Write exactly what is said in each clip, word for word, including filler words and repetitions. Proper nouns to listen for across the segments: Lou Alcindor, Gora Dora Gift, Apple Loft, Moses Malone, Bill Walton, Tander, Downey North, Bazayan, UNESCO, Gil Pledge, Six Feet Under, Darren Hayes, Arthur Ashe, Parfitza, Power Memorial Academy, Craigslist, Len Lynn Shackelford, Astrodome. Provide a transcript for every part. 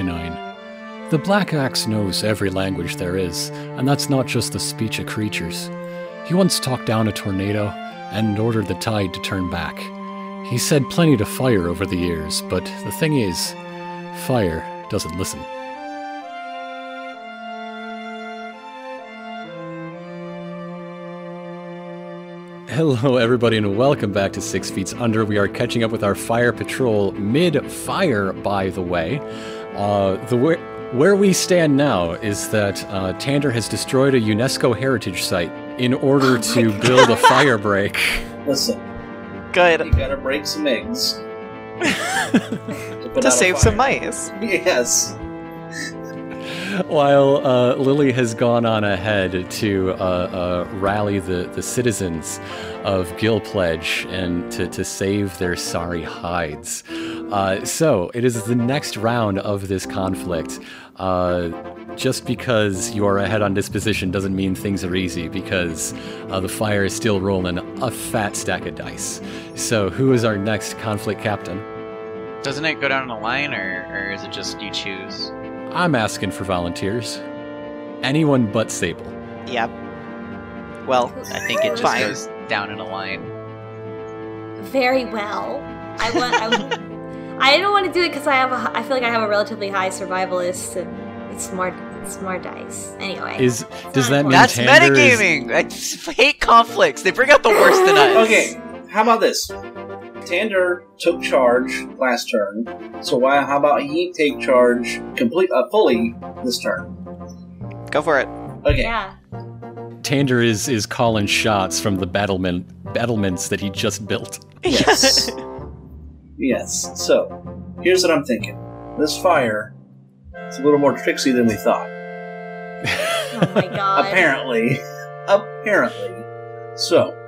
nineteen forty-nine. The Black Axe knows every language there is, and that's not just the speech of creatures. He once talked down a tornado and ordered the tide to turn back. He said plenty to fire over the years, but the thing is, fire doesn't listen. Hello everybody and welcome back to Six Feet Under. We are catching up with our fire patrol mid-fire, by the way. Uh, the where, where we stand now is that uh, Tander has destroyed a UNESCO heritage site in order to build a fire break. Listen, good. You gotta break some eggs. to, to save some mice. Yes. While uh, Lily has gone on ahead to uh, uh, rally the, the citizens of Gil Pledge and to, to save their sorry hides. Uh, so it is the next round of this conflict. Uh, just because you are ahead on disposition doesn't mean things are easy, because uh, the fire is still rolling a fat stack of dice. So who is our next conflict captain? Doesn't it go down the line, or, or is it just you choose? I'm asking for volunteers. Anyone but Sable. Yep. Well, I think it just fine. goes down in a line. Very well. I want. I, would, I don't want to do it because I have. A, I feel like I have a relatively high survivalist, and it's smart. It's more dice. Anyway. Is does that important. mean that's metagaming? Is... I just hate conflicts. They bring out the worst in us. Okay. How about this? Tander took charge last turn, so why? How about he take charge complete, uh, fully this turn? Go for it. Okay. Yeah. Tander is is calling shots from the battlement battlements that he just built. Yes. Yes. So, here's what I'm thinking. This fire is a little more tricksy than we thought. Oh my god. Apparently. Apparently. So.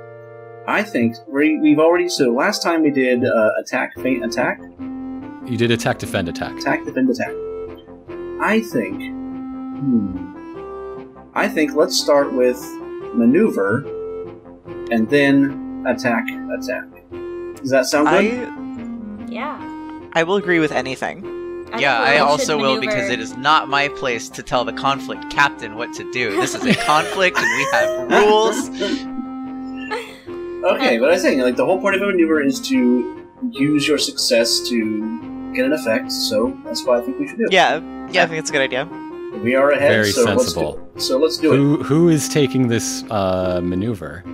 I think we, we've already... So last time we did uh, attack, feint, attack. You did attack, defend, attack. Attack, defend, attack. I think... Hmm. I think let's start with maneuver and then attack, attack. Does that sound good? I, yeah. I will agree with anything. I yeah, I also maneuver. will, because it is not my place to tell the conflict captain what to do. This is a conflict and we have rules. Okay, but I was saying, like, the whole point of a maneuver is to use your success to get an effect, so that's what I think we should do. Yeah, yeah, yeah. I think it's a good idea. We are ahead, Very so, sensible. Let's do, so let's do who, it. Who is taking this uh, maneuver?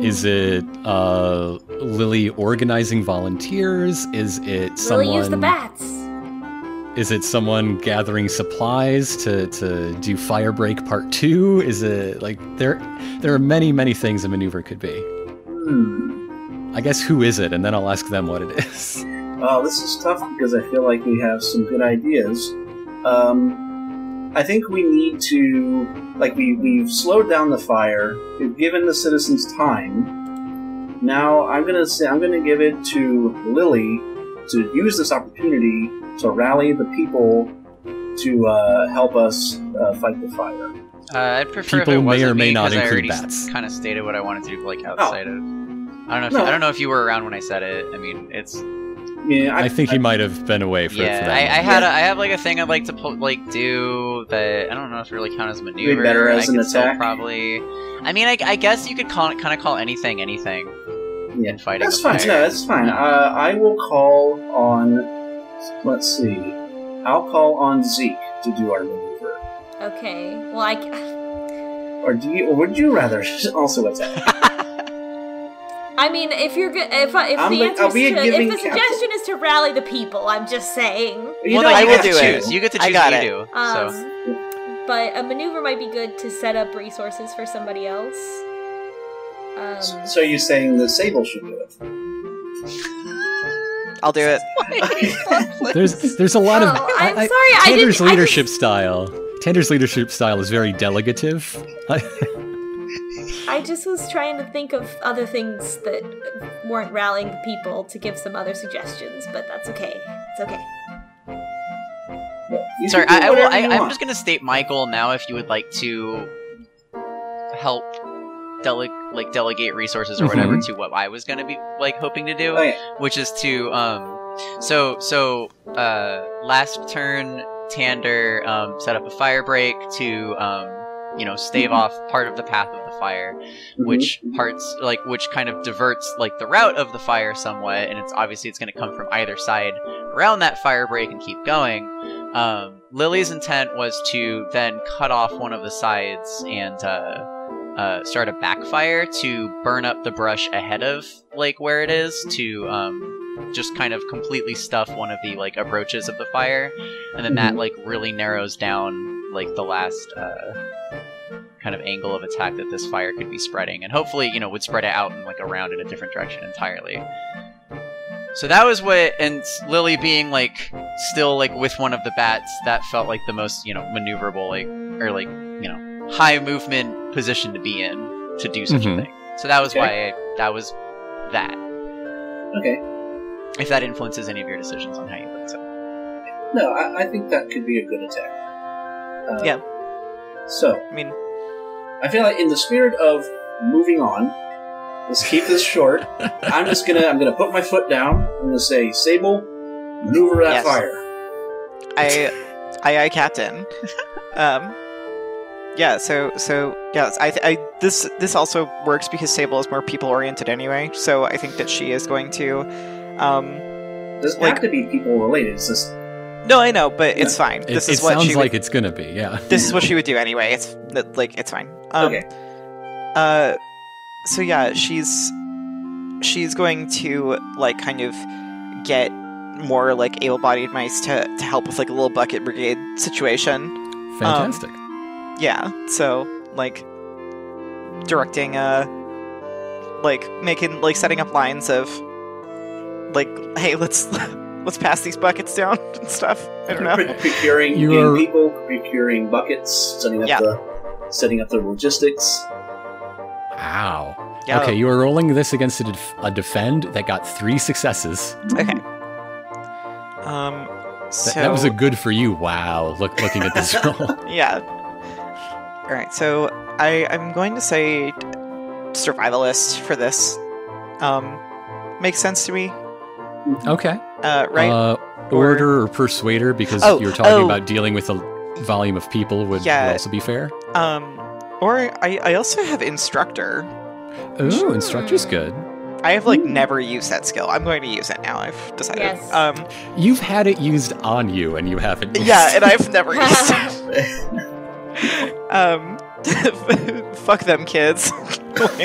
Is it uh, Lily organizing volunteers? Is it someone... Lily, use the bats! Is it someone gathering supplies to, to do Firebreak Part two? Is it, like, there, there are many, many things a maneuver could be. Hmm. I guess who is it, and then I'll ask them what it is. Oh, this is tough because I feel like we have some good ideas. Um, I think we need to, like, we, we've slowed down the fire. We've given the citizens time. Now I'm gonna say I'm gonna give it to Lily to use this opportunity to rally the people to uh, help us uh, fight the fire. Uh, I'd prefer People if it wasn't may or may me, not include bats. Kind of stated what I wanted to do, like outside oh. of. I don't know. If, no. I don't know if you were around when I said it. I mean, it's. Yeah, I, I think I, he might have been away for. Yeah, it for that I, I had. A, I have like a thing I'd like to like do that. I don't know if it really counts as maneuver. Be better as I an attack. Probably. I mean, I, I guess you could call it, kind of call anything anything. Yeah, fighting. That's fine. No, that's fine. No. Uh, I will call on. Let's see. I'll call on Zeke to do our maneuver. Okay, well, I... Or do you? Or would you rather also attack? I mean, if you're good, if I, if I'm the answer, if the suggestion is to rally the people, I'm just saying. You well, no, I will do choose. it. You get to choose. I got what it. You do, um, so. But a maneuver might be good to set up resources for somebody else. Um, so, so you're saying the Sable should do it. I'll do it. there's there's a lot oh, of. I'm I, I, sorry. Tander's I leadership I just... style. Tander's leadership style is very delegative. I just was trying to think of other things that weren't rallying the people to give some other suggestions, but that's okay. It's okay. Sorry, I, I will, I, I'm just going to state my goal now if you would like to help dele- like delegate resources or whatever to what I was going to be like hoping to do, oh, yeah. which is to... um. So, so uh, last turn... Tander um, set up a fire break to, um, you know, stave mm-hmm. off part of the path of the fire, mm-hmm. which parts, like, which kind of diverts, like, the route of the fire somewhat, and it's obviously it's going to come from either side around that fire break and keep going. Um, Lily's intent was to then cut off one of the sides and, uh, uh, start a backfire to burn up the brush ahead of, like, where it is to, um, just kind of completely stuff one of the, like, approaches of the fire, and then that, like, really narrows down, like, the last, uh, kind of angle of attack that this fire could be spreading, and hopefully, you know, would spread it out and, like, around in a different direction entirely. So that was what, and Lily being, like, still, like, with one of the bats, that felt like the most, you know, maneuverable, like, or, like, you know, high movement position to be in to do such mm-hmm. a thing. So that was okay. why I, that was that. Okay. If that influences any of your decisions on how you look, so. No, I, I think that could be a good attack. Uh, yeah. So, I mean, I feel like in the spirit of moving on, let's keep this short. I'm just gonna, I'm gonna put my foot down. I'm gonna say, Sable, maneuver that yes. fire. I, I, I, Captain. um, yeah. So, so yes, I, I, this, this also works because Sable is more people oriented anyway. So I think that she is going to. Um, doesn't like, have to be people related. It's just no, I know, but yeah. it's fine. This it, is it what sounds she would, like it's gonna be. Yeah, this is what she would do anyway. It's like it's fine. Um, okay. Uh, so yeah, she's she's going to like kind of get more like able-bodied mice to to help with like a little bucket brigade situation. Fantastic. Um, yeah. So like directing uh like making like setting up lines of. Like, hey, let's let's pass these buckets down and stuff. I don't know. Procuring You're... people, procuring buckets, setting up yeah. the setting up the logistics. Wow. Yeah. Okay, you were rolling this against a, def a defend that got three successes. Okay. Um. So... Th that was a good for you. Wow. Look, looking at this roll. Yeah. All right. So I I'm going to say survivalist for this. Um, makes sense to me. Okay. Uh, right. Uh, order or, or persuader, because oh, you were talking oh. about dealing with a volume of people would, yeah. would also be fair. Um, or I, I also have instructor. Oh, instructor's good. I have like Ooh. Never used that skill. I'm going to use it now. I've decided. Yes. Um, you've had it used on you, and you haven't. Used yeah, and I've never used it. um, fuck them kids.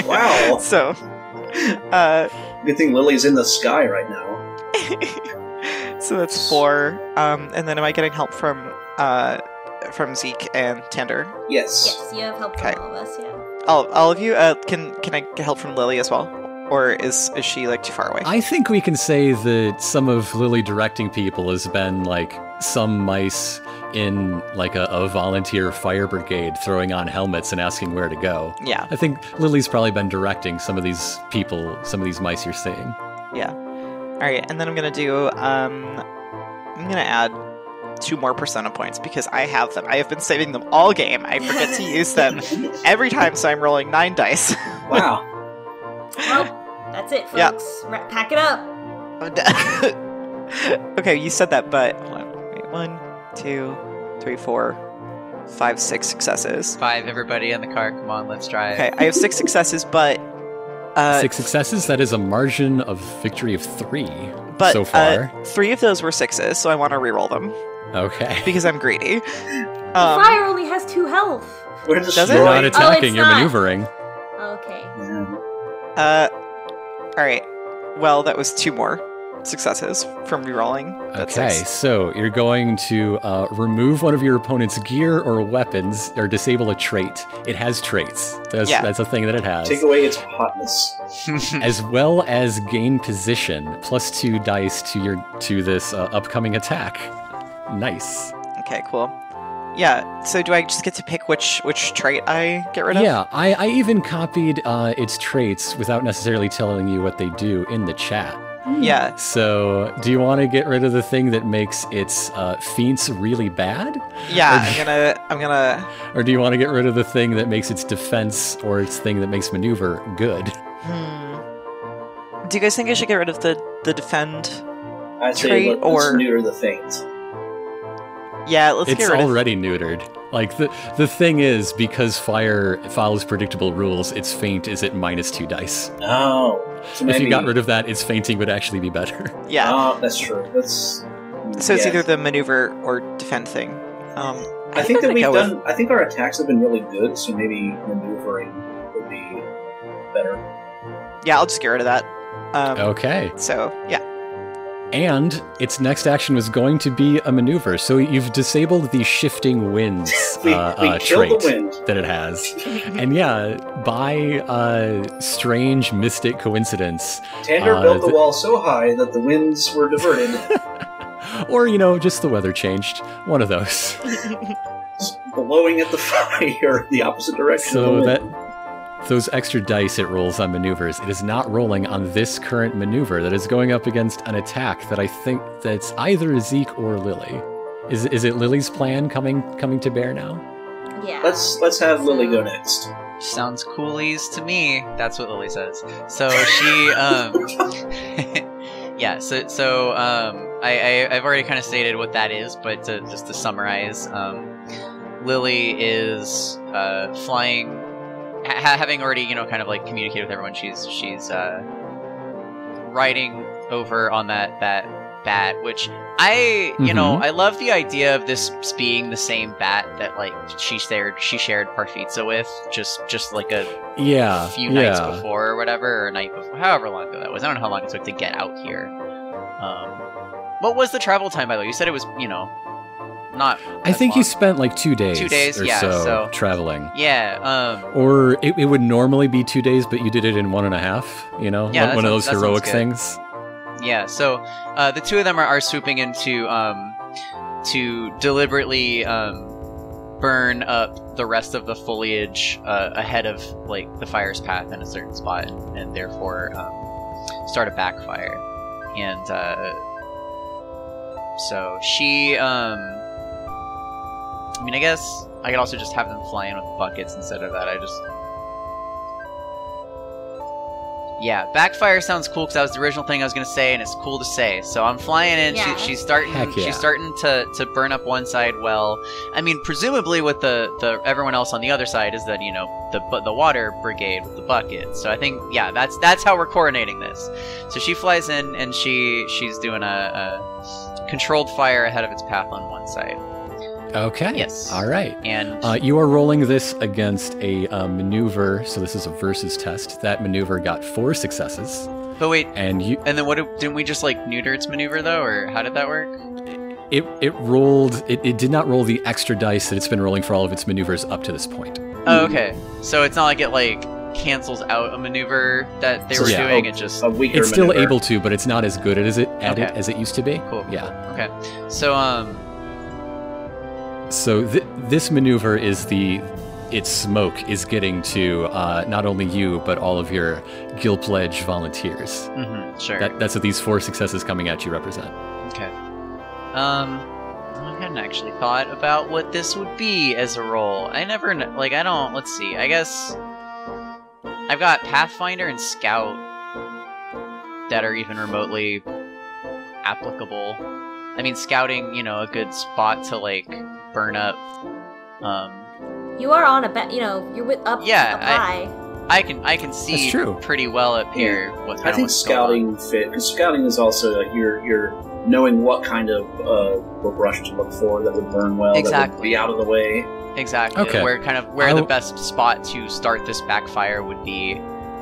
Wow. So, uh. Good thing Lily's in the sky right now. So that's four. Um, and then am I getting help from uh, from Zeke and Tander? Yes. Yes, you have help from all of us, yeah. All, all of you? Uh, can can I get help from Lily as well? Or is, is she like too far away? I think we can say that some of Lily directing people has been like some mice in like a, a volunteer fire brigade throwing on helmets and asking where to go. Yeah. I think Lily's probably been directing some of these people, some of these mice you're seeing. Yeah. All right. And then I'm going to do, um, I'm going to add two more persona points because I have them. I have been saving them all game. I forget to use them every time. So I'm rolling nine dice. Wow. Well, that's it, folks. Yep. Pack it up. Okay. You said that, but hold on. Wait, one, two, three, four, five, six successes. Five, everybody in the car. Come on, let's try it. Okay, I have six successes, but... Uh, six successes? That is a margin of victory of three but, so far. Uh, three of those were sixes, so I want to re-roll them. Okay. Because I'm greedy. Um, the fire only has two health. We're just you're not attacking, oh, you're not. Maneuvering. Okay. Mm. Uh, alright. Well, that was two more. Successes from rerolling. Okay, six. So you're going to uh, remove one of your opponent's gear or weapons, or disable a trait. It has traits. That's, yeah. that's a thing that it has. Take away its hotness, as well as gain position plus two dice to your to this uh, upcoming attack. Nice. Okay, cool. Yeah. So do I just get to pick which which trait I get rid of? Yeah. I, I even copied uh, its traits without necessarily telling you what they do in the chat. Yeah. So, do you want to get rid of the thing that makes its uh, feints really bad? Yeah, I'm gonna, I'm gonna. Or do you want to get rid of the thing that makes its defense or its thing that makes maneuver good? Hmm. Do you guys think I should get rid of the the defend I'd trait say, let's or neuter the feint? Yeah, let's it's get rid of it. It's already neutered. Like, the the thing is, because fire follows predictable rules, its faint is at minus two dice. Oh. So maybe... if you got rid of that, its fainting would actually be better. Yeah. Oh, that's true. That's... So yeah. It's either the maneuver or defend thing. Um, I, I think that we've done... With... I think our attacks have been really good, so maybe maneuvering would be better. Yeah, I'll just get rid of that. Um, okay. So, yeah. And its next action was going to be a maneuver. So you've disabled the shifting winds we, uh, we uh, trait wind. that it has. And yeah, by uh, strange mystic coincidence... Tander uh, built the wall so high that the winds were diverted. Or, you know, just the weather changed. One of those. Blowing at the fire the opposite direction. So that... those extra dice it rolls on maneuvers, it is not rolling on this current maneuver that is going up against an attack that I think that's either Zeke or Lily. Is is it Lily's plan coming coming to bear now? Yeah. Let's let's have Lily go next. Sounds coolies to me. That's what Lily says. So she, um, yeah. So so um, I, I I've already kind of stated what that is, but to, just to summarize, um, Lily is uh, flying. Having already, you know, kind of like communicated with everyone, she's she's uh, riding over on that that bat, which I, you mm-hmm. know, I love the idea of this being the same bat that like she shared she shared Parfitza with, just just like a yeah, few yeah. nights before or whatever, or a night before, however long ago that was. I don't know how long it took to get out here. Um, what was the travel time, by the way? You said it was, you know. Not I think long. You spent like two days, two days or yeah, so, so traveling. Yeah. Um, or it, it would normally be two days, but you did it in one and a half, you know? Yeah, one, one of those heroic things. Yeah, so uh, the two of them are, are swooping in to, um, to deliberately um, burn up the rest of the foliage uh, ahead of like the fire's path in a certain spot, and, and therefore um, start a backfire. And uh, so she... Um, I mean, I guess I could also just have them fly in with buckets instead of that. I just... Yeah, backfire sounds cool because that was the original thing I was going to say, and it's cool to say. So I'm flying in. Yeah. She, she's starting yeah. She's starting to, to burn up one side well. I mean, presumably with the, the everyone else on the other side is that, you know, the the water brigade with the bucket. So I think, yeah, that's that's how we're coordinating this. So she flies in, and she she's doing a, a controlled fire ahead of its path on one side. Okay. Yes. All right. And uh, you are rolling this against a uh, maneuver, so this is a versus test. That maneuver got four successes. But wait. And you. And then what? Did, didn't we just like neuter its maneuver though, or how did that work? It it rolled. It, it did not roll the extra dice that it's been rolling for all of its maneuvers up to this point. Oh, okay. So it's not like it like cancels out a maneuver that they so were yeah, doing. A, it just a weaker. It's maneuver. Still able to, but it's not as good as it at okay. it as it used to be. Cool. Yeah. Okay. So um. So th this maneuver is the, its smoke is getting to uh, not only you, but all of your Gil Pledge volunteers. Mm-hmm, sure. That, that's what these four successes coming at you represent. Okay. Um, I hadn't actually thought about what this would be as a role. I never, like, I don't, let's see, I guess I've got Pathfinder and Scout that are even remotely applicable. I mean, Scouting, you know, a good spot to, like, burn up. Um, you are on a ba you know you're with up yeah up I, I can I can see pretty well up here. Yeah. What kind I think of scouting fit because scouting is also like you're you're knowing what kind of uh, brush to look for that would burn well. Exactly. That would be out of the way. Exactly. Okay. Where kind of where I'll... the best spot to start this backfire would be.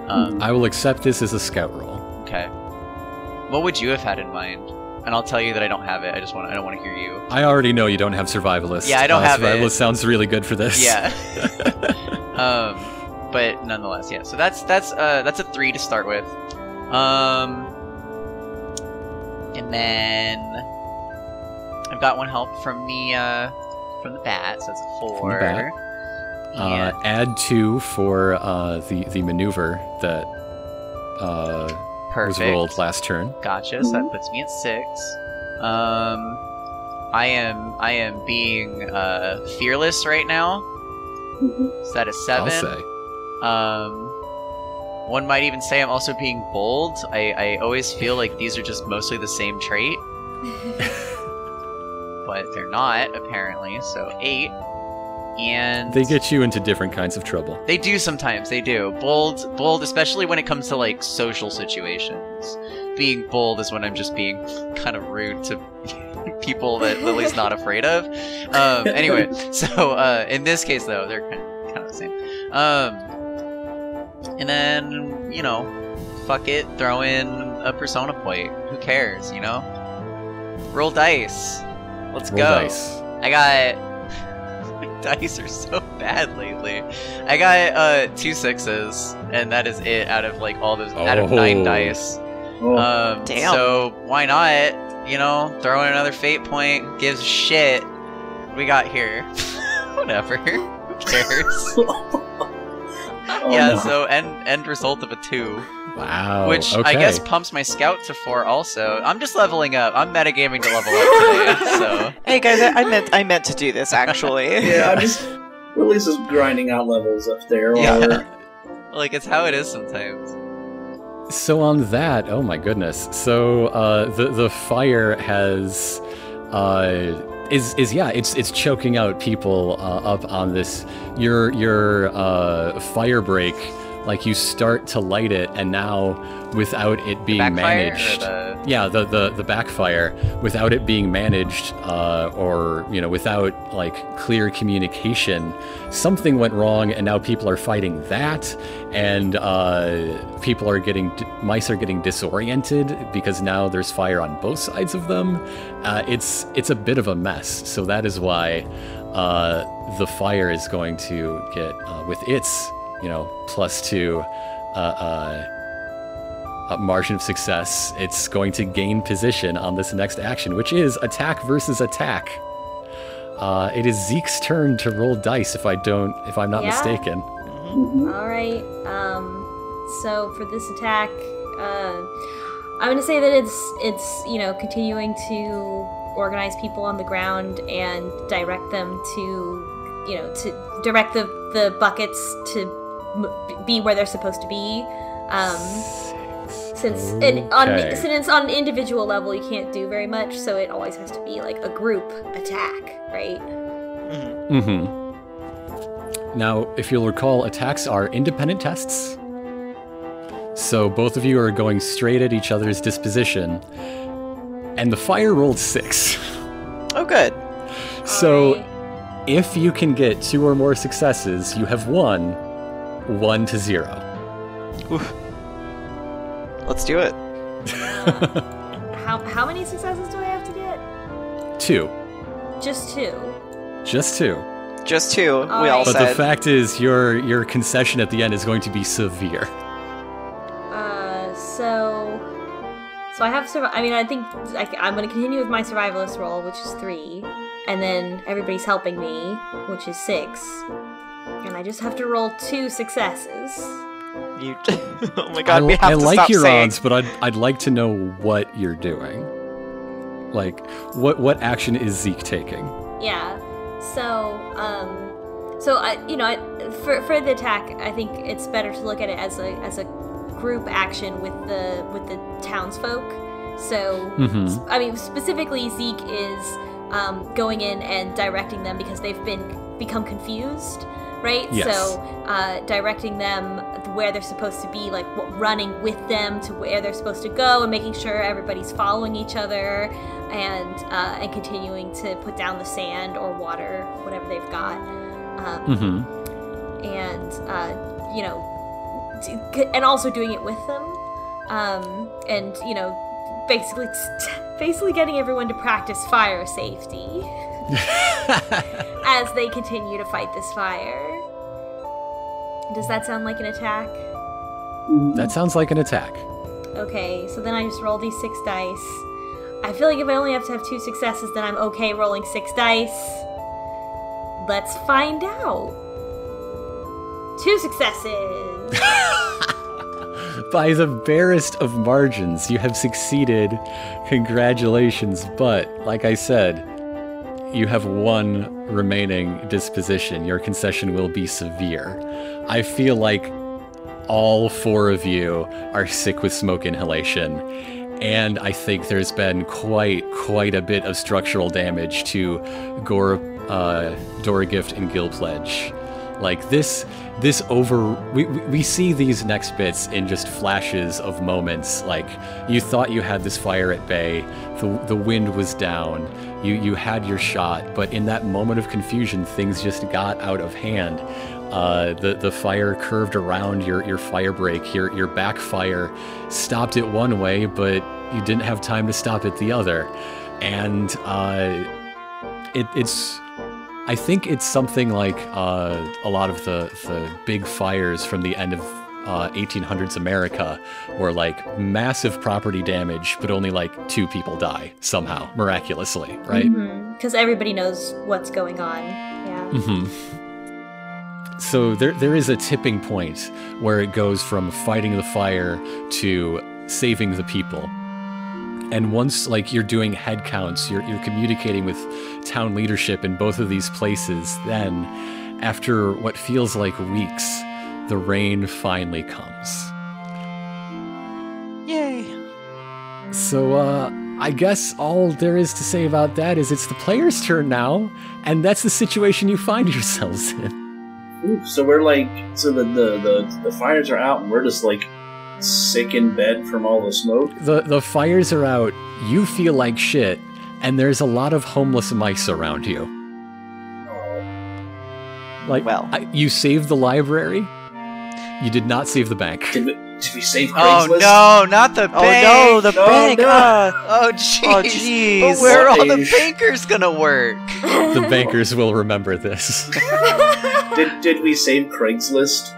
Um, I will accept this as a scout roll. Okay. What would you have had in mind? And I'll tell you that I don't have it. I just want. I don't want to hear you. I already know you don't have survivalist. Yeah, I don't uh, have survivalist it. Survivalist sounds really good for this. Yeah. um, but nonetheless, yeah. So that's that's uh, that's a three to start with. Um, and then I've got one help from the uh, from the bat. So that's a four. From the bat. Uh, add two for uh, the the maneuver that. Uh, Perfect. Was rolled last turn. Gotcha. So that puts me at six. Um, I am I am being uh, fearless right now. So that is seven. I'll say. Um, one might even say I'm also being bold. I I always feel like these are just mostly the same trait. But but they're not, apparently, so eight. And they get you into different kinds of trouble. They do sometimes, they do. Bold, bold, especially when it comes to, like, social situations. Being bold is when I'm just being kind of rude to people that Lily's not afraid of. Um, anyway, so uh, in this case, though, they're kind of, kind of the same. Um, and then, you know, fuck it, throw in a persona point. Who cares, you know? Roll dice. Let's Roll go. Dice. I got... Dice are so bad lately. I got uh, two sixes, and that is it out of like all those oh. out of nine dice. Oh. Um, Damn. So why not? You know, throw in another fate point. Gives shit. We got here. Whatever. Who cares? oh, yeah. No. So end end result of a two. Wow. Which okay. I guess pumps my scout to four also. I'm just leveling up. I'm metagaming to level up today, so... Hey guys, I, I meant I meant to do this, actually. yeah, I'm just... Lily's just grinding out levels up there. Yeah. We're... Like, it's how it is sometimes. So on that, oh my goodness. So, uh, the, the fire has, uh... Is is yeah? It's it's choking out people uh, up on this. Your your uh, fire break. Like, you start to light it, and now, without it being backfire managed... The... Yeah, the, the, the backfire. Without it being managed, uh, or, you know, without, like, clear communication, something went wrong, and now people are fighting that, and uh, people are getting... Mice are getting disoriented, because now there's fire on both sides of them. Uh, it's, it's a bit of a mess, so that is why uh, the fire is going to get, uh, with its... you know, plus two, uh, uh, a margin of success, it's going to gain position on this next action, which is attack versus attack. Uh, it is Zeke's turn to roll dice, if I don't, if I'm not yeah. mistaken. Mm-hmm. All right. Um, so for this attack, uh, I'm going to say that it's, it's, you know, continuing to organize people on the ground and direct them to, you know, to direct the, the buckets to be where they're supposed to be, um, since okay. an, on since on an individual level you can't do very much, so it always has to be like a group attack, right? Mm-hmm. Now, if you'll recall, attacks are independent tests, so both of you are going straight at each other's disposition, and the fire rolled six. Oh, good. So. Right. If you can get two or more successes, you have won one to zero. Oof. Let's do it. uh, how, how many successes do I have to get? Two. Just two? Just two. Just two, all we right. all but said. But the fact is, your, your concession at the end is going to be severe. Uh, so... So I have... Sur- I mean, I think I, I'm going to continue with my survivalist roll, which is three. And then everybody's helping me, which is six. And I just have to roll two successes. You, oh my god, I, we have I to like stop your saying. odds, but I'd, I'd like to know what you're doing. Like, what what action is Zeke taking? Yeah, so, um, so I, you know, I, for for the attack, I think it's better to look at it as a as a group action with the with the townsfolk. So, mm-hmm. I mean, specifically, Zeke is. Um, going in and directing them because they've been become confused, right? Yes. So uh, directing them where they're supposed to be, like what, running with them to where they're supposed to go, and making sure everybody's following each other, and uh, and continuing to put down the sand or water, whatever they've got, um, mm-hmm. and uh, you know, and also doing it with them, um, and you know. Basically, basically getting everyone to practice fire safety as they continue to fight this fire. Does that sound like an attack? That sounds like an attack. Okay, so then I just roll these six dice. I feel like if I only have to have two successes, then I'm okay rolling six dice. Let's find out. Two successes! By the barest of margins, you have succeeded. Congratulations. But, like I said, you have one remaining disposition. Your concession will be severe. I feel like all four of you are sick with smoke inhalation, And I think there's been quite, quite a bit of structural damage to Gora uh, Dora Gift and Gil Pledge. Like this, this over, we, we see these next bits in just flashes of moments. Like you thought you had this fire at bay, the, the wind was down, you, you had your shot, but in that moment of confusion, things just got out of hand. Uh, the, the fire curved around your, your fire break, your, your backfire stopped it one way, but you didn't have time to stop it the other. And uh, it, it's... I think it's something like uh, a lot of the, the big fires from the end of uh, eighteen hundreds America were like massive property damage, but only like two people die somehow, miraculously, right? Because mm-hmm. everybody knows what's going on, yeah. Mm-hmm. So there, there is a tipping point where it goes from fighting the fire to saving the people. And once, like, you're doing head counts, you're, you're communicating with town leadership in both of these places, then, after what feels like weeks, the rain finally comes. Yay! So, uh, I guess all there is to say about that is it's the player's turn now, and that's the situation you find yourselves in. Ooh, so we're, like, so the, the, the, the fires are out, and we're just, like, sick in bed from all the smoke. The the fires are out, you feel like shit, and there's a lot of homeless mice around you. Oh. Like, well, I, you saved the library. You did not save the bank. Did we, did we save Craigslist? Oh no, not the bank! Oh no, the no, bank! No. Uh, oh jeez! Oh jeez! But where are all the bankers gonna work? The bankers will remember this. did did we save Craigslist?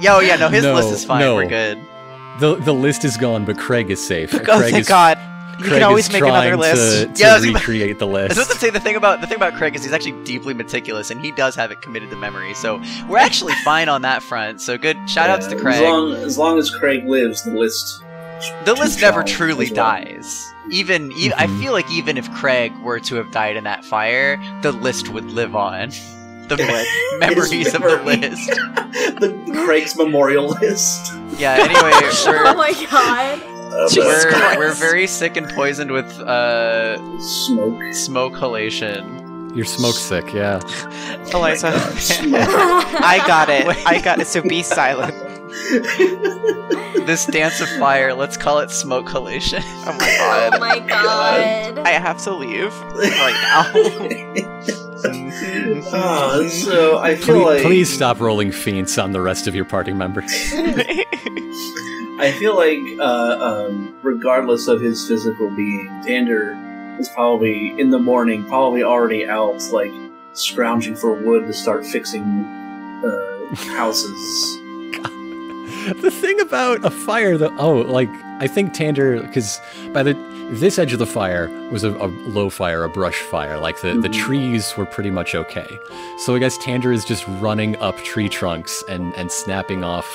Yo, yeah, no, his no, list is fine. No. We're good. The the list is gone, but Craig is safe. Oh, Craig thank is, God! You Craig can always make another list. To, to yeah, recreate about, the list. I was about to say the thing about the thing about Craig is he's actually deeply meticulous, and he does have it committed to memory. So we're actually fine on that front. So good shout outs yeah, to Craig. As long, as long as Craig lives, the list. The list never truly well. dies. Even, even mm-hmm. I feel like even if Craig were to have died in that fire, the list would live on. The me memories of the list. The Craig's memorial list. Yeah, anyway, we're... oh my god. We're, we're very sick and poisoned with, uh... Smoke. Smoke halation. You're smoke sick, yeah. Eliza. Oh I got it. I got it, so be silent. This dance of fire, let's call it smoke halation. Oh my god. Oh my god. I have to leave. Right now. uh, so I feel please, like please stop rolling fiends on the rest of your party members. I feel like, uh, um, regardless of his physical being, Dander is probably in the morning, probably already out, like scrounging for wood to start fixing uh, houses. God. The thing about a fire, though, oh, like I think Dander, because by the. This edge of the fire was a, a low fire, a brush fire. Like, the, the trees were pretty much okay. So I guess Dander is just running up tree trunks and, and snapping off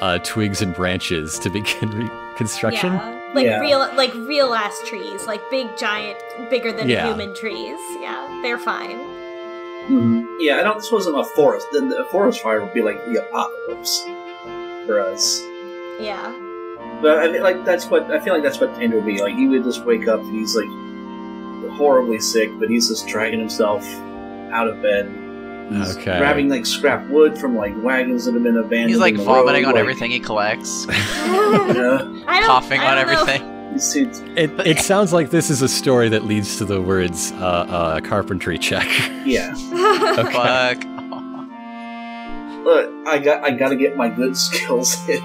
uh, twigs and branches to begin reconstruction. Yeah, like, yeah. Real, like real ass trees. Like, big, giant, bigger than yeah. human trees. Yeah, they're fine. Mm-hmm. Yeah, I don't, this wasn't a forest. Then a forest fire would be like the apocalypse for us. Yeah. But I mean, like that's what I feel like that's what Dander would be like. He would just wake up and he's like horribly sick, but he's just dragging himself out of bed, he's okay. grabbing like scrap wood from like wagons that have been abandoned. He's like vomiting road, on like, everything he collects, yeah. coughing on everything. It it sounds like this is a story that leads to the words uh, uh, "carpentry check." Yeah. Okay. Fuck. Look, I got I got to get my good skills in.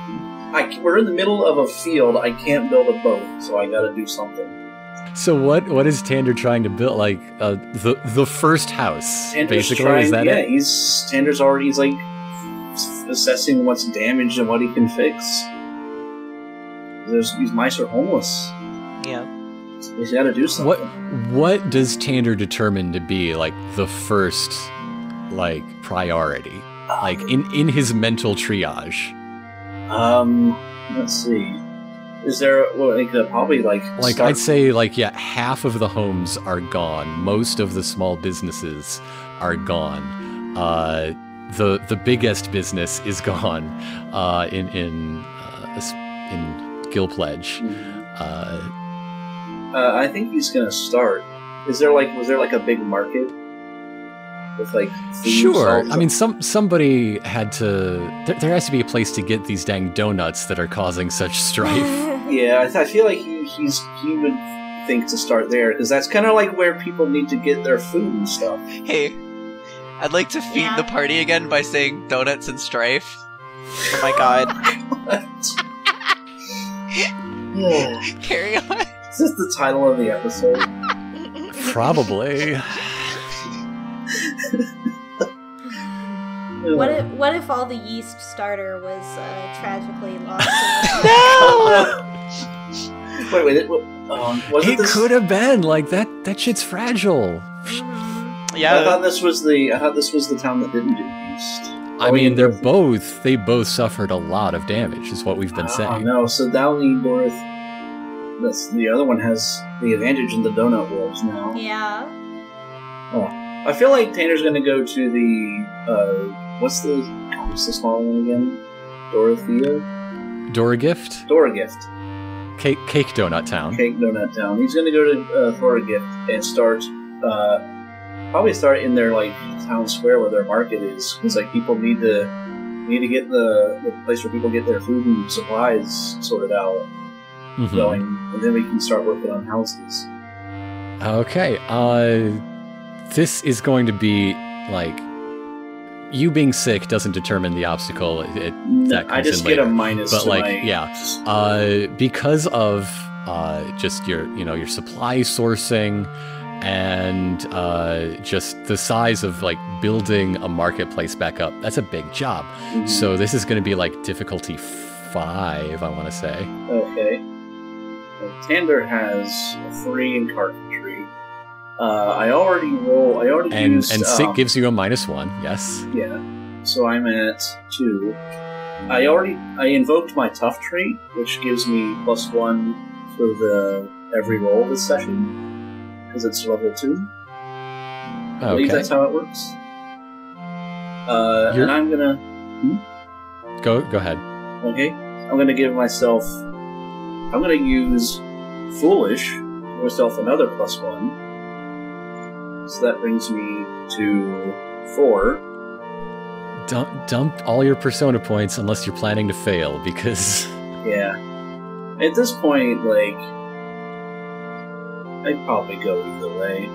I, we're in the middle of a field. I can't build a boat, so I gotta do something. So what? What is Dander trying to build? Like uh, the the first house, Tander's basically. Trying, is that yeah, it? He's Tander's already. He's like assessing what's damaged and what he can fix. There's, these mice are homeless. Yeah, he's gotta do something. What What does Dander determine to be like the first like priority? Like in in his mental triage. Um, let's see. Is there well, like, probably like like start... I'd say like yeah, half of the homes are gone. Most of the small businesses are gone. Uh, the the biggest business is gone. Uh, in in uh, in Gil Pledge. Mm-hmm. Uh, uh, I think he's gonna start. Is there like was there like a big market? With like sure. I mean, some somebody had to. There, there has to be a place to get these dang donuts that are causing such strife. Yeah, I, th I feel like he, he's he would think to start there because that's kind of like where people need to get their food and stuff. Hey, I'd like to feed yeah. the party again by saying donuts and strife. Oh my god. Yeah. Carry on. Is this the title of the episode? Probably. What if what if all the yeast starter was uh, tragically lost? No. Wait, wait. It, um, it this... could have been like that. That shit's fragile. Mm-hmm. Yeah. I thought this was the. I thought this was the town that didn't do yeast. I mean, they're both. They both suffered a lot of damage, is what we've been oh, saying. No, so Downey North. That's the other one has the advantage in the donut wars now. Yeah. Oh. I feel like Tanner's gonna go to the, uh, what's the, what's the small one again? Dorothea? Dora Gift? Dora Gift. Cake, Cake Donut Town. Cake Donut Town. He's gonna go to uh, Dora Gift and start, uh, probably start in their, like, town square where their market is. Because, like, people need to, need to get the, the place where people get their food and supplies sorted out. Mm-hmm. Going, and then we can start working on houses. Okay, uh... this is going to be, like, you being sick doesn't determine the obstacle. It, it, that comes I just in later. Get a minus. But, to like, my... yeah. Uh, because of uh, just your, you know, your supply sourcing and uh, just the size of, like, building a marketplace back up, that's a big job. Mm-hmm. So this is going to be, like, difficulty five, I want to say. Okay. Well, Tander has three in carpentry. Uh, I already roll. I already and, used. And sick um, gives you a minus one. Yes. Yeah. So I'm at two. I already I invoked my tough trait, which gives me plus one for the every roll this session because it's level two. Okay. I believe that's how it works. Uh, and I'm gonna hmm? go. Go ahead. Okay. I'm gonna give myself. I'm gonna use foolish for myself another plus one. So that brings me to four. Dump, dump all your persona points unless you're planning to fail, because... yeah. At this point, like... I'd probably go either way.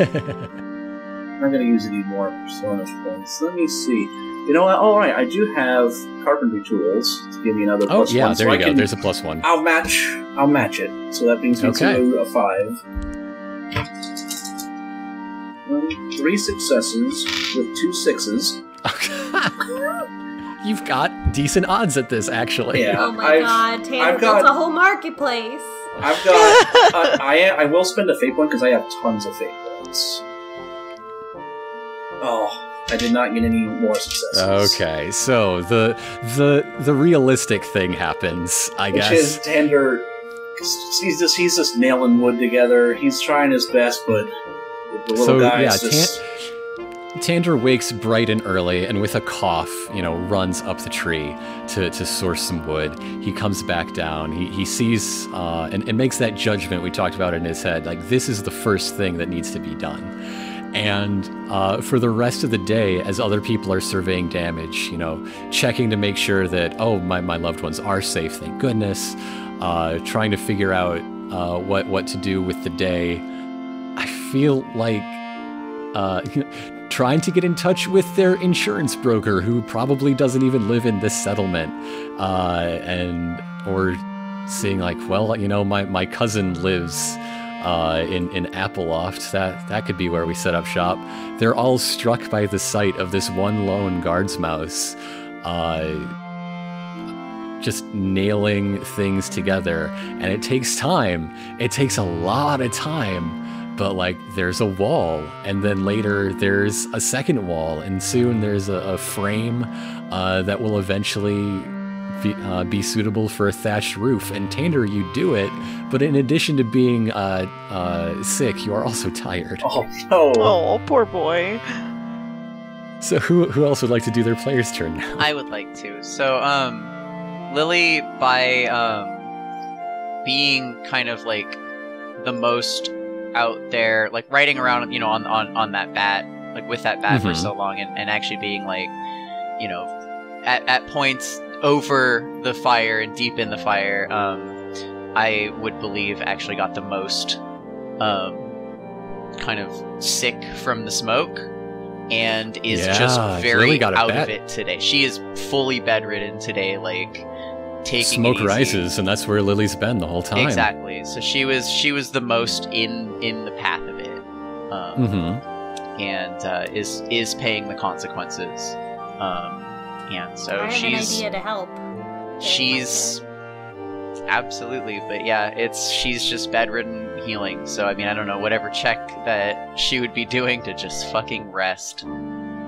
I'm not going to use any more persona points. Let me see. You know what? All right, I do have carpentry tools to give me another plus one. Oh, yeah, one, there so you I go. Can, There's a plus one. I'll match, I'll match it. So that brings me okay. to a five. Three successes with two sixes. You've got decent odds at this, actually. Yeah, oh my I've, god, Tanner built a whole marketplace. I've got. uh, I I will spend a fake one because I have tons of fake ones. Oh, I did not get any more successes. Okay, so the the the realistic thing happens, I Which guess. Which is Tanner. He's just he's just nailing wood together. He's trying his best, but. So yeah, just... Tander wakes bright and early, and with a cough, you know, runs up the tree to, to source some wood. He comes back down. He he sees uh, and and makes that judgment we talked about in his head, like this is the first thing that needs to be done. And uh, for the rest of the day, as other people are surveying damage, you know, checking to make sure that oh my my loved ones are safe, thank goodness. Uh, trying to figure out uh, what what to do with the day. I feel like uh, trying to get in touch with their insurance broker, who probably doesn't even live in this settlement, uh, and or seeing like, well, you know, my my cousin lives uh, in in Apple Loft. That that could be where we set up shop. They're all struck by the sight of this one lone guard's mouse, uh, just nailing things together, and it takes time. It takes a lot of time. But, like, there's a wall, and then later there's a second wall, and soon there's a, a frame uh, that will eventually be, uh, be suitable for a thatched roof. And, Tander, you do it, but in addition to being uh, uh, sick, you are also tired. Oh, no. Oh, poor boy. So who, who else would like to do their player's turn now? I would like to. So, um, Lily, by... Um... being kind of like the most out there, like riding around, you know, on on, on that bat, like with that bat mm-hmm. for so long, and, and actually being like, you know, at, at points over the fire and deep in the fire, um, I would believe actually got the most um, kind of sick from the smoke. And is yeah, just very really got out bad. of it today. She is fully bedridden today, like taking smoke it easy. rises, and that's where Lily's been the whole time. Exactly. So she was she was the most in in the path of it, um, mm-hmm. and uh, is is paying the consequences. Um, and so I have she's an idea to help. She's absolutely, but yeah, it's she's just bedridden. Healing, so I mean, I don't know, whatever check that she would be doing to just fucking rest.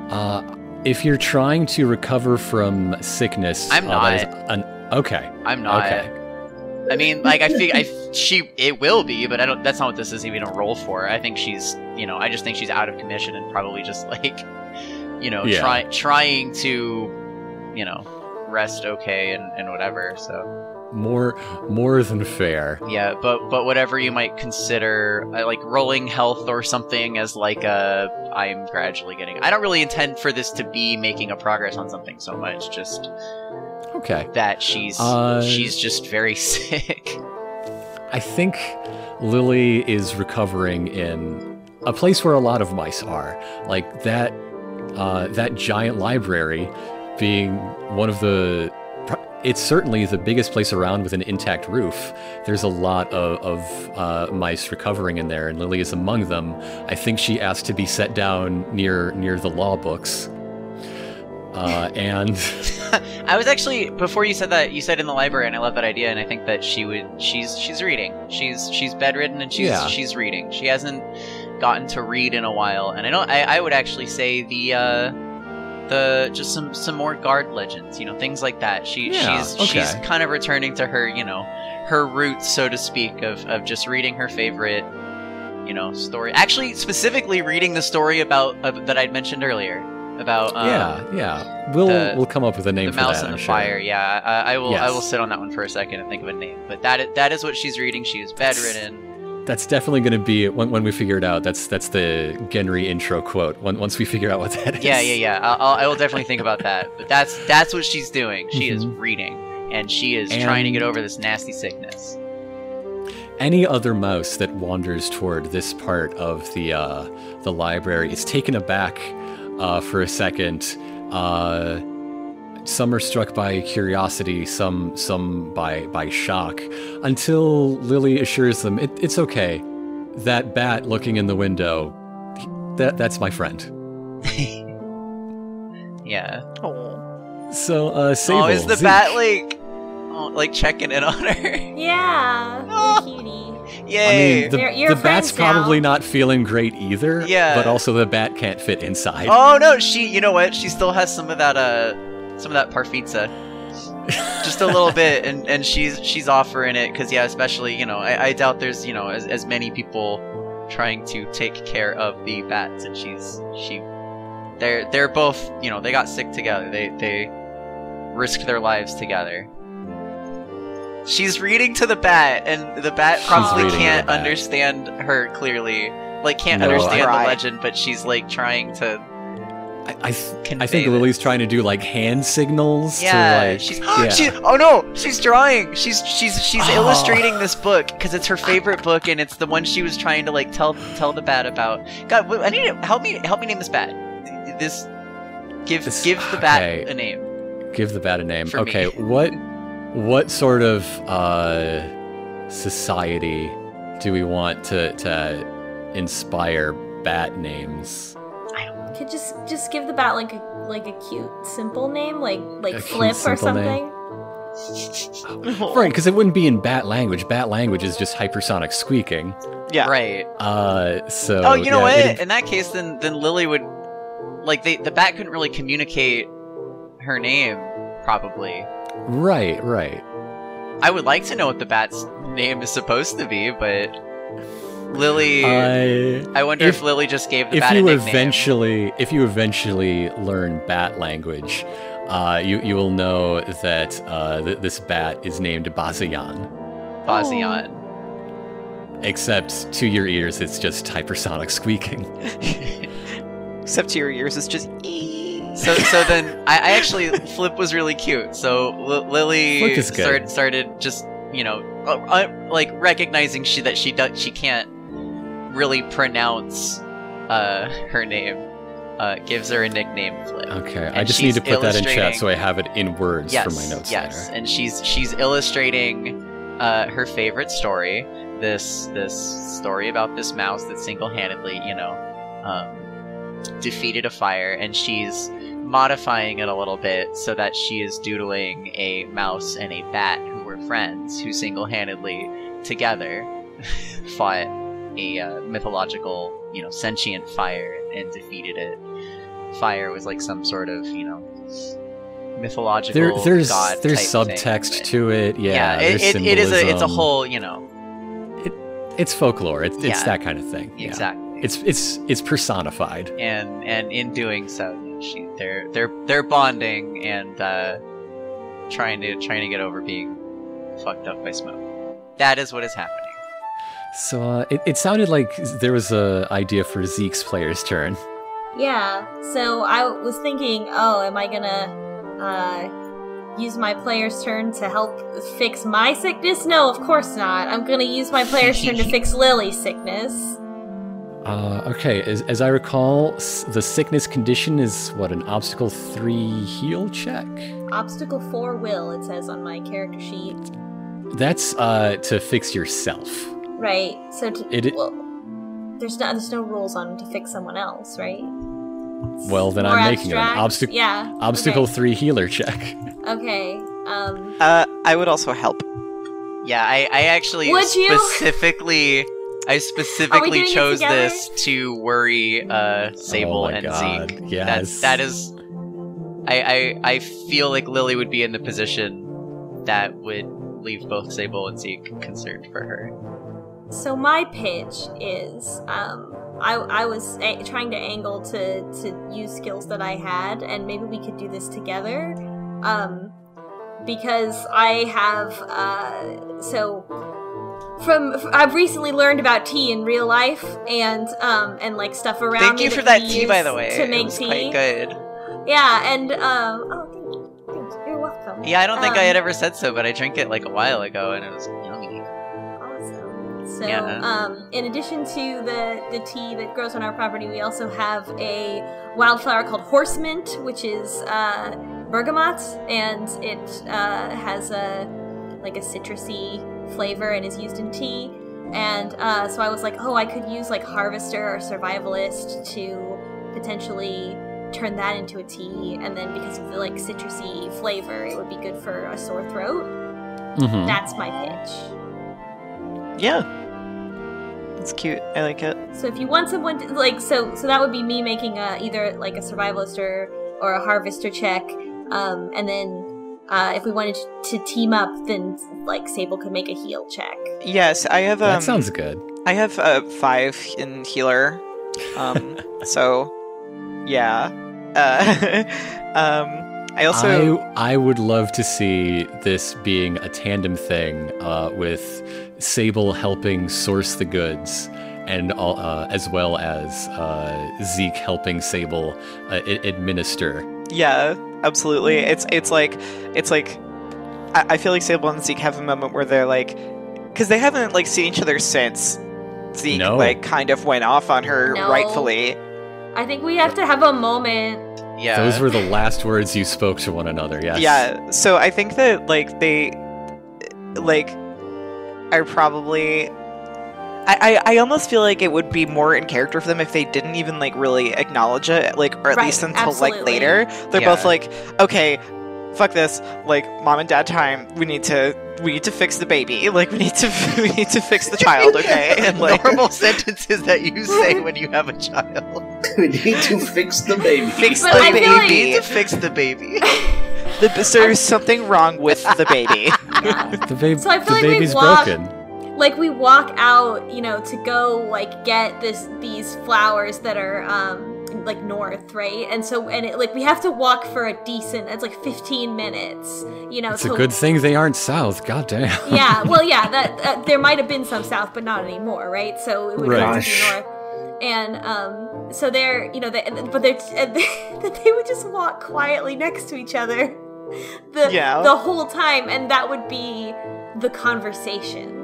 Uh, if you're trying to recover from sickness, I'm not. Uh, that is an, okay, I'm not. Okay. I mean, like I think I she it will be, but I don't. That's not what this is even a role for. I think she's, you know, I just think she's out of commission and probably just like, you know, yeah. trying trying to, you know, rest okay and and whatever. So. More, more than fair. Yeah, but but whatever you might consider, like rolling health or something, as like a I'm gradually getting. I don't really intend for this to be making a progress on something so much. Just okay that she's uh, she's just very sick. I think Lily is recovering in a place where a lot of mice are, like that uh, that giant library being one of the. It's certainly the biggest place around with an intact roof. There's a lot of, of uh, mice recovering in there, and Lily is among them. I think she asked to be set down near near the law books. Uh, and I was actually, before you said that, you said in the library, and I love that idea. And I think that she would. She's she's reading. She's she's bedridden, and she's yeah. she's reading. She hasn't gotten to read in a while. And I don't. I, I would actually say the. Uh, The just some some more guard legends, you know, things like that. She yeah, she's okay. she's kind of returning to her, you know, her roots, so to speak, of of just reading her favorite, you know, story. Actually, specifically reading the story about uh, that I'd mentioned earlier about um, yeah yeah. We'll the, we'll come up with a name. The for mouse that, and I'm the sure. fire. Yeah, uh, I will yes. I will sit on that one for a second and think of a name. But that that is what she's reading. She is bedridden. That's definitely going to be when when we figure it out. That's that's the Genry intro quote. When, once we figure out what that is. Yeah, yeah, yeah. I'll, I will definitely think about that. But that's that's what she's doing. She mm-hmm. is reading, and she is and trying to get over this nasty sickness. Any other mouse that wanders toward this part of the uh, the library is taken aback uh, for a second. Uh, Some are struck by curiosity, some some by by shock, until Lily assures them it, it's okay. That bat looking in the window, that that's my friend. yeah. Oh. So uh, Sable, oh, is the Zeke. bat like, oh, like checking in on her? Yeah. Oh. Cutie. Yay. I mean, the, you're, you're the bat's probably now. not feeling great either. Yeah. But also the bat can't fit inside. Oh no, she. You know what? She still has some of that. Uh. Some of that parfitza, just a little bit, and, and she's she's offering it because yeah, especially you know I, I doubt there's you know as, as many people trying to take care of the bats, and she's she they're they're both you know they got sick together, they they risked their lives together. She's reading to the bat, and the bat probably can't understand her clearly, like can't no, understand the legend, but she's like trying to. I, th I think Lily's trying to do like hand signals. Yeah, to, like, she's, yeah. She, oh no, she's drawing. She's she's she's oh. illustrating this book because it's her favorite book, and it's the one she was trying to like tell tell the bat about. God, I need to help me help me name this bat. This give this, give the bat okay. a name. Give the bat a name. For okay, me. what what sort of uh, society do we want to to inspire bat names? Could just just give the bat like a like a cute simple name like like a Flip cute, or something. Right, because it wouldn't be in bat language. Bat language is just hypersonic squeaking. Yeah. Right. Uh. So. Oh, you know yeah, what? In that case, then then Lily would like they, the bat couldn't really communicate her name, probably. Right. Right. I would like to know what the bat's name is supposed to be, but. Lily, uh, I wonder if, if Lily just gave the bat a nickname. Eventually, if you eventually learn bat language, uh, you, you will know that uh, th this bat is named Bazayan. Bazayan. Oh. Except to your ears, it's just hypersonic squeaking. Except to your ears, it's just ee. So, so then, I, I actually, Flip was really cute. So L Lily start, started just, you know, uh, uh, like recognizing she that she do she can't really pronounce uh, her name. Uh, gives her a nickname, Flip. Okay, and I just need to put that in chat so I have it in words yes, for my notes. Yes, later. And she's she's illustrating uh, her favorite story, this this story about this mouse that single-handedly, you know, um, defeated a fire, and she's modifying it a little bit so that she is doodling a mouse and a bat who were friends, who single-handedly together fought a uh, mythological, you know, sentient fire and defeated it. Fire was like some sort of, you know, mythological there, there's, god there's subtext thing, to it. Yeah, yeah it, it, it is a it's a whole, you know, it it's folklore. It, yeah, it's that kind of thing. Yeah. Exactly. It's it's it's personified. And and in doing so, she, they're they're they're bonding and uh, trying to trying to get over being fucked up by smoke. That is what is happening. So uh, it, it sounded like there was an idea for Zeke's player's turn. Yeah, so I was thinking, oh, am I gonna uh, use my player's turn to help fix my sickness? No, of course not. I'm gonna use my player's turn to fix Lily's sickness. Uh, okay, as, as I recall, the sickness condition is, what, an obstacle three heal check? Obstacle four will, it says on my character sheet. That's uh, to fix yourself. Right, so to, it, well, there's no there's no rules on to fix someone else, right? It's well, then I'm abstract. making it an obstacle. Yeah, obstacle okay. three healer check. Okay. Um. Uh, I would also help. Yeah, I I actually would specifically you? I specifically chose this to worry uh Sable oh and God. Zeke. Yes, that, that is. I I I feel like Lily would be in the position that would leave both Sable and Zeke concerned for her. So my pitch is, um, I, I was a trying to angle to, to use skills that I had, and maybe we could do this together, um, because I have, uh, so, from, I've recently learned about tea in real life, and, um, and, like, stuff around Thank you for that tea, by the way. To make it was tea. Quite good. Yeah, and, um, oh, thank you. Thank you. You're welcome. Yeah, I don't think um, I had ever said so, but I drank it, like, a while ago, and it was yummy. So, yeah. um, in addition to the, the tea that grows on our property, we also have a wildflower called horsemint, which is uh, bergamot, and it uh, has a like a citrusy flavor and is used in tea. And uh, so I was like, oh, I could use like harvester or survivalist to potentially turn that into a tea, and then because of the like citrusy flavor, it would be good for a sore throat. Mm-hmm. That's my pitch. Yeah, that's cute. I like it. So if you want someone to, like, so so that would be me making a, either like a survivalist or, or a harvester check, um, and then uh, if we wanted to team up, then like Sable could make a heal check. Yes, I have. Um, that sounds good. I have uh, five in healer, um, so yeah. Uh, um. I also I, I would love to see this being a tandem thing uh, with Sable helping source the goods, and all, uh, as well as uh, Zeke helping Sable uh, administer. Yeah, absolutely. It's it's like it's like I, I feel like Sable and Zeke have a moment where they're like, because they haven't like seen each other since Zeke no. like kind of went off on her no. rightfully. I think we have to have a moment. Yeah. Those were the last words you spoke to one another, yes. Yeah, so I think that, like, they, like, are probably... I, I, I almost feel like it would be more in character for them if they didn't even, like, really acknowledge it, like, or at right, least until, absolutely. like, later. They're yeah. both like, okay, fuck this, like, mom and dad time, we need to... We need to fix the baby. Like we need to, we need to fix the child. Okay, and like, normal sentences that you say when you have a child. We need to fix the baby. Fix but the I baby. Like... Need to fix the baby. the, there's something wrong with the baby. Yeah. The, ba so I feel the like baby's we walk, broken. Like we walk out, you know, to go like get this these flowers that are um, like north, right? And so, and it, like, we have to walk for a decent, it's like fifteen minutes, you know. It's so, a good thing they aren't south, goddamn. Yeah, well, yeah, that uh, there might have been some south, but not anymore, right? So it would right. have to be north. And um, so they're, you know, they, but they're, uh, they, they would just walk quietly next to each other the yeah. the whole time, and that would be the conversation.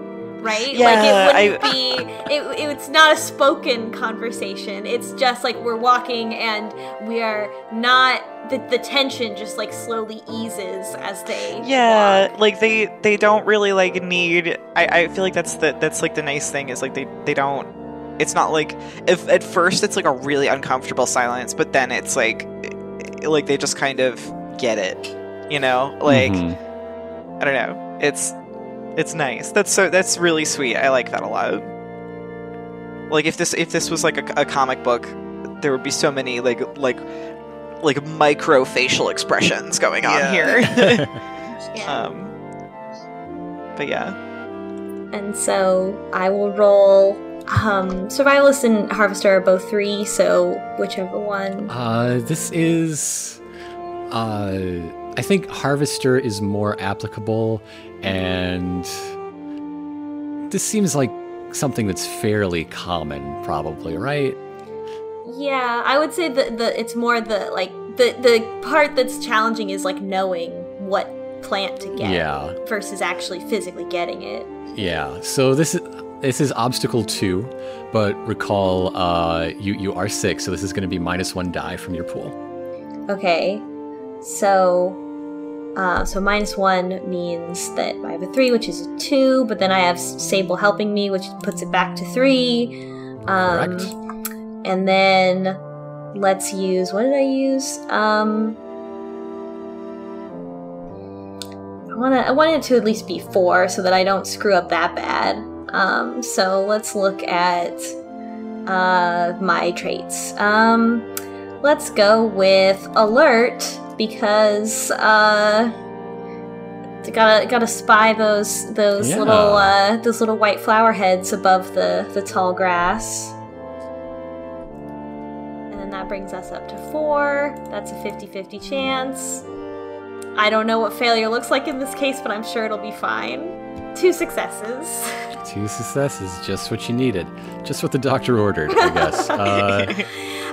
Right? Yeah, like, it wouldn't I... be... It, it's not a spoken conversation. It's just, like, we're walking and we are not... The, the tension just, like, slowly eases as they Yeah, walk. Like, they, they don't really, like, need... I, I feel like that's, the, that's, like, the nice thing is, like, they, they don't... It's not, like... if At first, it's, like, a really uncomfortable silence, but then it's, like... Like, they just kind of get it, you know? Like, mm-hmm. I don't know. It's... It's nice. That's so. That's really sweet. I like that a lot. Like if this, if this was like a, a comic book, there would be so many like like like micro facial expressions going on yeah. here. yeah. Um, but yeah. And so I will roll. Um, Survivalist and Harvester are both three, so whichever one. Uh, this is. Uh, I think Harvester is more applicable. And this seems like something that's fairly common, probably, right? Yeah, I would say that the it's more the like the the part that's challenging is like knowing what plant to get yeah. versus actually physically getting it. Yeah. So this is this is obstacle two, but recall uh, you you are six, so this is going to be minus one die from your pool. Okay. So. Uh, so minus one means that I have a three, which is a two, but then I have Sable helping me, which puts it back to three. Um, Correct. And then let's use... What did I use? Um, I wanna, I want it to at least be four so that I don't screw up that bad. Um, so let's look at uh, my traits. Um, let's go with Alert... Because uh, gotta gotta spy those those yeah. little uh, those little white flower heads above the the tall grass, and then that brings us up to four. That's a fifty-fifty chance. I don't know what failure looks like in this case, but I'm sure it'll be fine. Two successes. Two successes, just what you needed, just what the doctor ordered, I guess. Uh,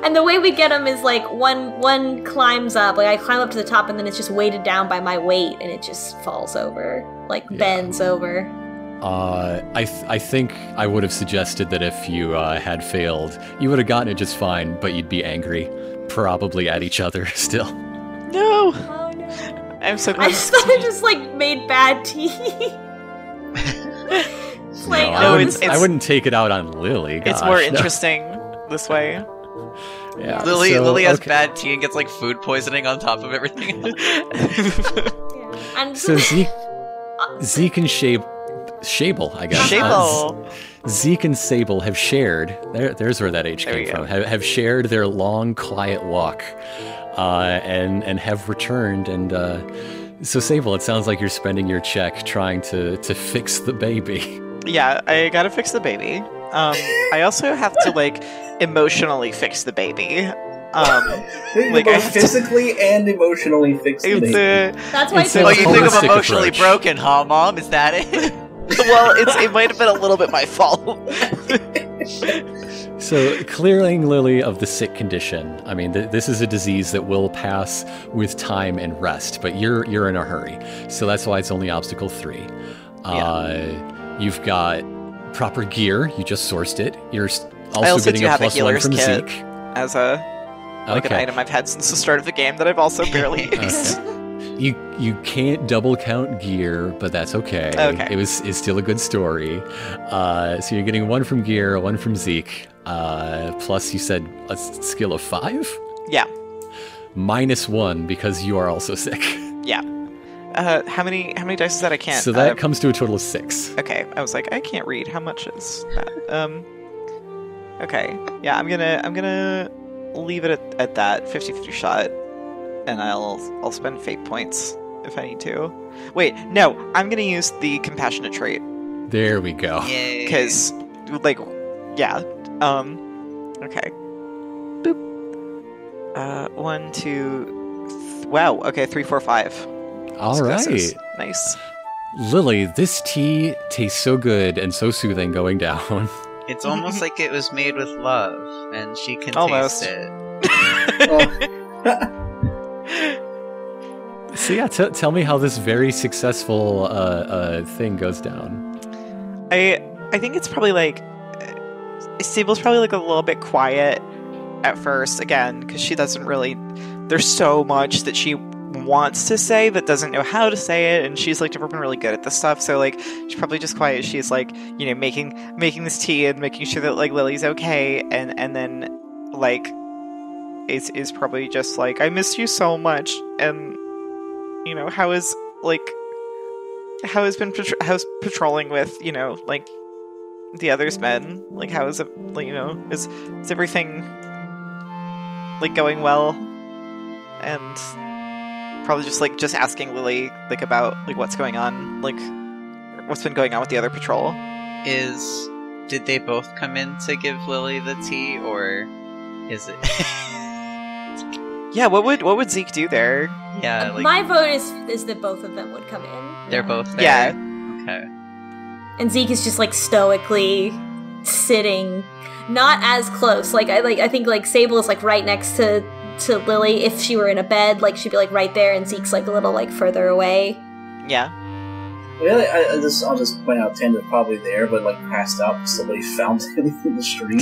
and the way we get them is like one one climbs up, like I climb up to the top, and then it's just weighted down by my weight, and it just falls over, like yeah. bends over. Uh, I th- I think I would have suggested that if you uh, had failed, you would have gotten it just fine, but you'd be angry, probably at each other still. No. Oh no. I'm so glad. I just thought I just like made bad tea. like, no, I, wouldn't, it's, I wouldn't take it out on Lily. Gosh, it's more interesting no. this way. Yeah, Lily, so, Lily has okay. bad tea and gets like food poisoning on top of everything. yeah. and so Zeke, Zeke and Shab- Shable, I guess. Shable. Uh, Zeke and Sable have shared. There, there's where that H there came from. Have, have shared their long, quiet walk, uh, and and have returned and. Uh, So, Sable, it sounds like you're spending your check trying to, to fix the baby. Yeah, I gotta fix the baby. Um, I also have to, like, emotionally fix the baby. Um, like I physically to... and emotionally fix the it's baby. A... That's why it's I think, well, you think I'm emotionally approach. broken, huh, Mom? Is that it? Well, it's, it might have been a little bit my fault. So, clearing Lily of the sick condition. I mean, th- this is a disease that will pass with time and rest, but you're you're in a hurry. So that's why it's only obstacle three. Yeah. Uh, you've got proper gear. You just sourced it. You're also, also getting a plus a one from Zeke. As a, like okay. an item I've had since the start of the game that I've also barely used. Okay. You you can't double count gear, but that's okay. okay. It was it's still a good story. Uh, so you're getting one from gear, one from Zeke. Uh, plus you said a skill of five? Yeah. Minus one because you are also sick. Yeah. Uh, how many how many dice is that? I can't. So that uh, comes to a total of six. Okay. I was like, I can't read. How much is that? Um. Okay. Yeah. I'm gonna I'm gonna leave it at, at that fifty-fifty shot. And I'll I'll spend fate points if I need to. Wait, no, I'm gonna use the compassionate trait. There we go. Because, like, yeah. Um, okay. Boop. Uh, one, two, th wow, okay, three, four, five. All Successes. Right. Nice. Lily, this tea tastes so good and so soothing going down. It's almost like it was made with love, and she can almost. Taste it. Oh. So yeah, t tell me how this very successful uh, uh, thing goes down. I I think it's probably like... Stable's probably like a little bit quiet at first, again, because she doesn't really... There's so much that she wants to say but doesn't know how to say it, and she's like never been really good at this stuff, so like she's probably just quiet. She's like, you know, making making this tea and making sure that like Lily's okay, and and then like is is probably just like, I miss you so much, and you know, how is like how has been patro how's patrolling with, you know, like the others men, like how is it, like, you know, is is everything like going well? And probably just like just asking Lily like about like what's going on, like what's been going on with the other patrol. Is did they both come in to give Lily the tea, or is it? Yeah, what would what would Zeke do there? Yeah, like... my vote is is that both of them would come in. They're both there. Yeah. Okay. And Zeke is just like stoically sitting, not as close. Like I like I think like Sable is like right next to. to Lily. If she were in a bed, like she'd be like right there, and Zeke's like a little like further away. Yeah. Really, I, I just I'll just point out Tandra's probably there, but like passed out. Somebody found him in the street.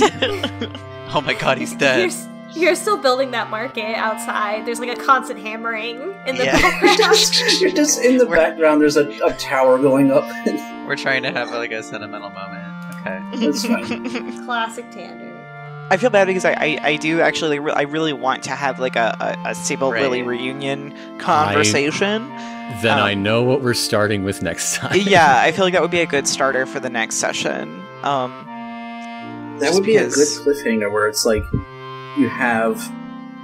Oh my god, he's dead. You're, you're still building that market outside. There's like a constant hammering in the yeah. background. you're, just, you're just in the we're, background. There's a, a tower going up. We're trying to have like a sentimental moment. Okay, that's fine. Classic Tandra. I feel bad because I, I, I do actually, I really want to have like a, a, a Sable right. Lily reunion conversation. I, then um, I know what we're starting with next time. Yeah, I feel like that would be a good starter for the next session. Um, that would be because... a good cliffhanger where it's like you have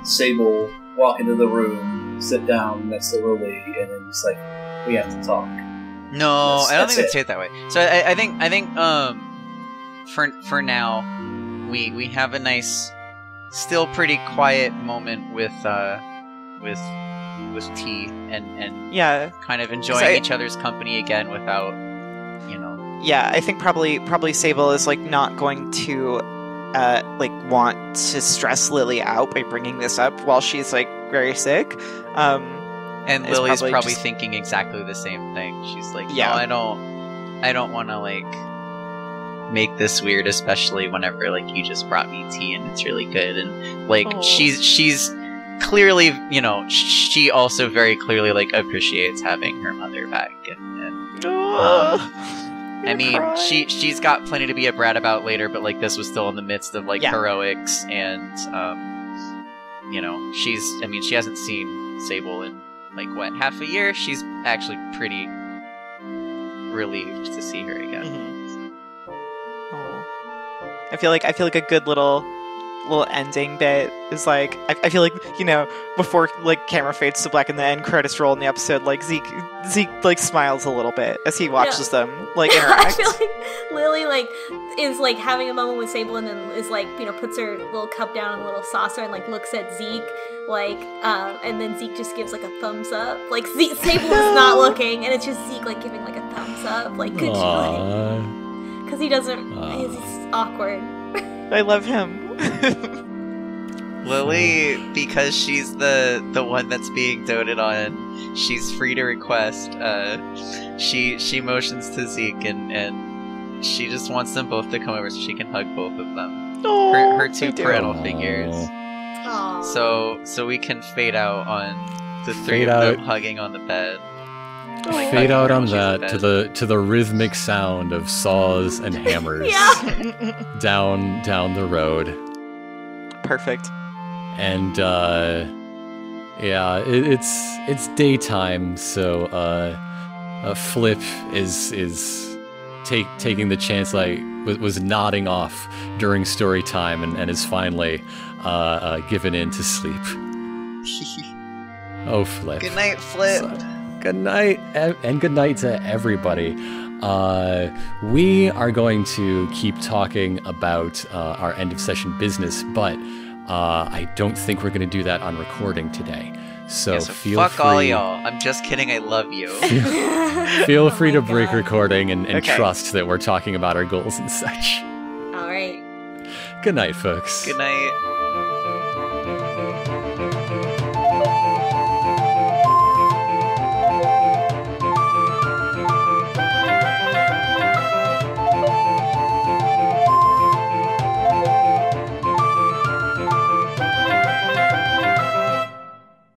Sable walk into the room, sit down next to Lily, and then it's like, we have to talk. No, that's, I don't think they'd say it that way. So I, I think, I think um, for, for now... We we have a nice, still pretty quiet moment with uh, with with tea and and yeah, kind of enjoying I, each other's company again without, you know. Yeah, I think probably probably Sable is like not going to uh, like want to stress Lily out by bringing this up while she's like very sick. Um, and Lily's probably, probably just... thinking exactly the same thing. She's like, yeah, no, I don't, I don't want to like. Make this weird, especially whenever like you just brought me tea and it's really good, and like Aww. she's she's clearly, you know, she also very clearly like appreciates having her mother back, and, and um, I mean crying. she she's got plenty to be a brat about later, but like this was still in the midst of like yeah. heroics, and um you know, she's I mean she hasn't seen Sable in like what, half a year. She's actually pretty relieved to see her again. Mm-hmm. I feel like I feel like a good little little ending bit is like I, I feel like, you know, before like camera fades to black and the end credits roll in the episode, like Zeke Zeke like smiles a little bit as he watches yeah. them like interact. I feel like Lily like is like having a moment with Sable, and then is like, you know, puts her little cup down in a little saucer and like looks at Zeke like um, and then Zeke just gives like a thumbs up. Like Ze Sable no. is not looking, and it's just Zeke like giving like a thumbs up. Like could Aww. you like Because he doesn't... Uh, he's awkward. I love him. Lily, because she's the the one that's being doted on, she's free to request. Uh, she she motions to Zeke, and, and she just wants them both to come over so she can hug both of them. Aww, her, her two parental figures. Aww. So so we can fade out on the three fade of them out. hugging on the bed. Like Fade out on that to the to the rhythmic sound of saws and hammers yeah. down down the road. Perfect. And uh, yeah, it, it's it's daytime, so uh, uh, Flip is is take taking the chance, like was, was nodding off during story time, and, and is finally uh, uh, given in to sleep. Oh, Flip. Good night, Flip. So, Good night, and good night to everybody. Uh, we are going to keep talking about uh, our end of session business, but Uh, I don't think we're going to do that on recording today. So, yeah, so feel fuck free. all y'all. I'm just kidding. I love you. Feel, feel oh free to God. break recording and, and okay. trust that we're talking about our goals and such. All right. Good night, folks. Good night.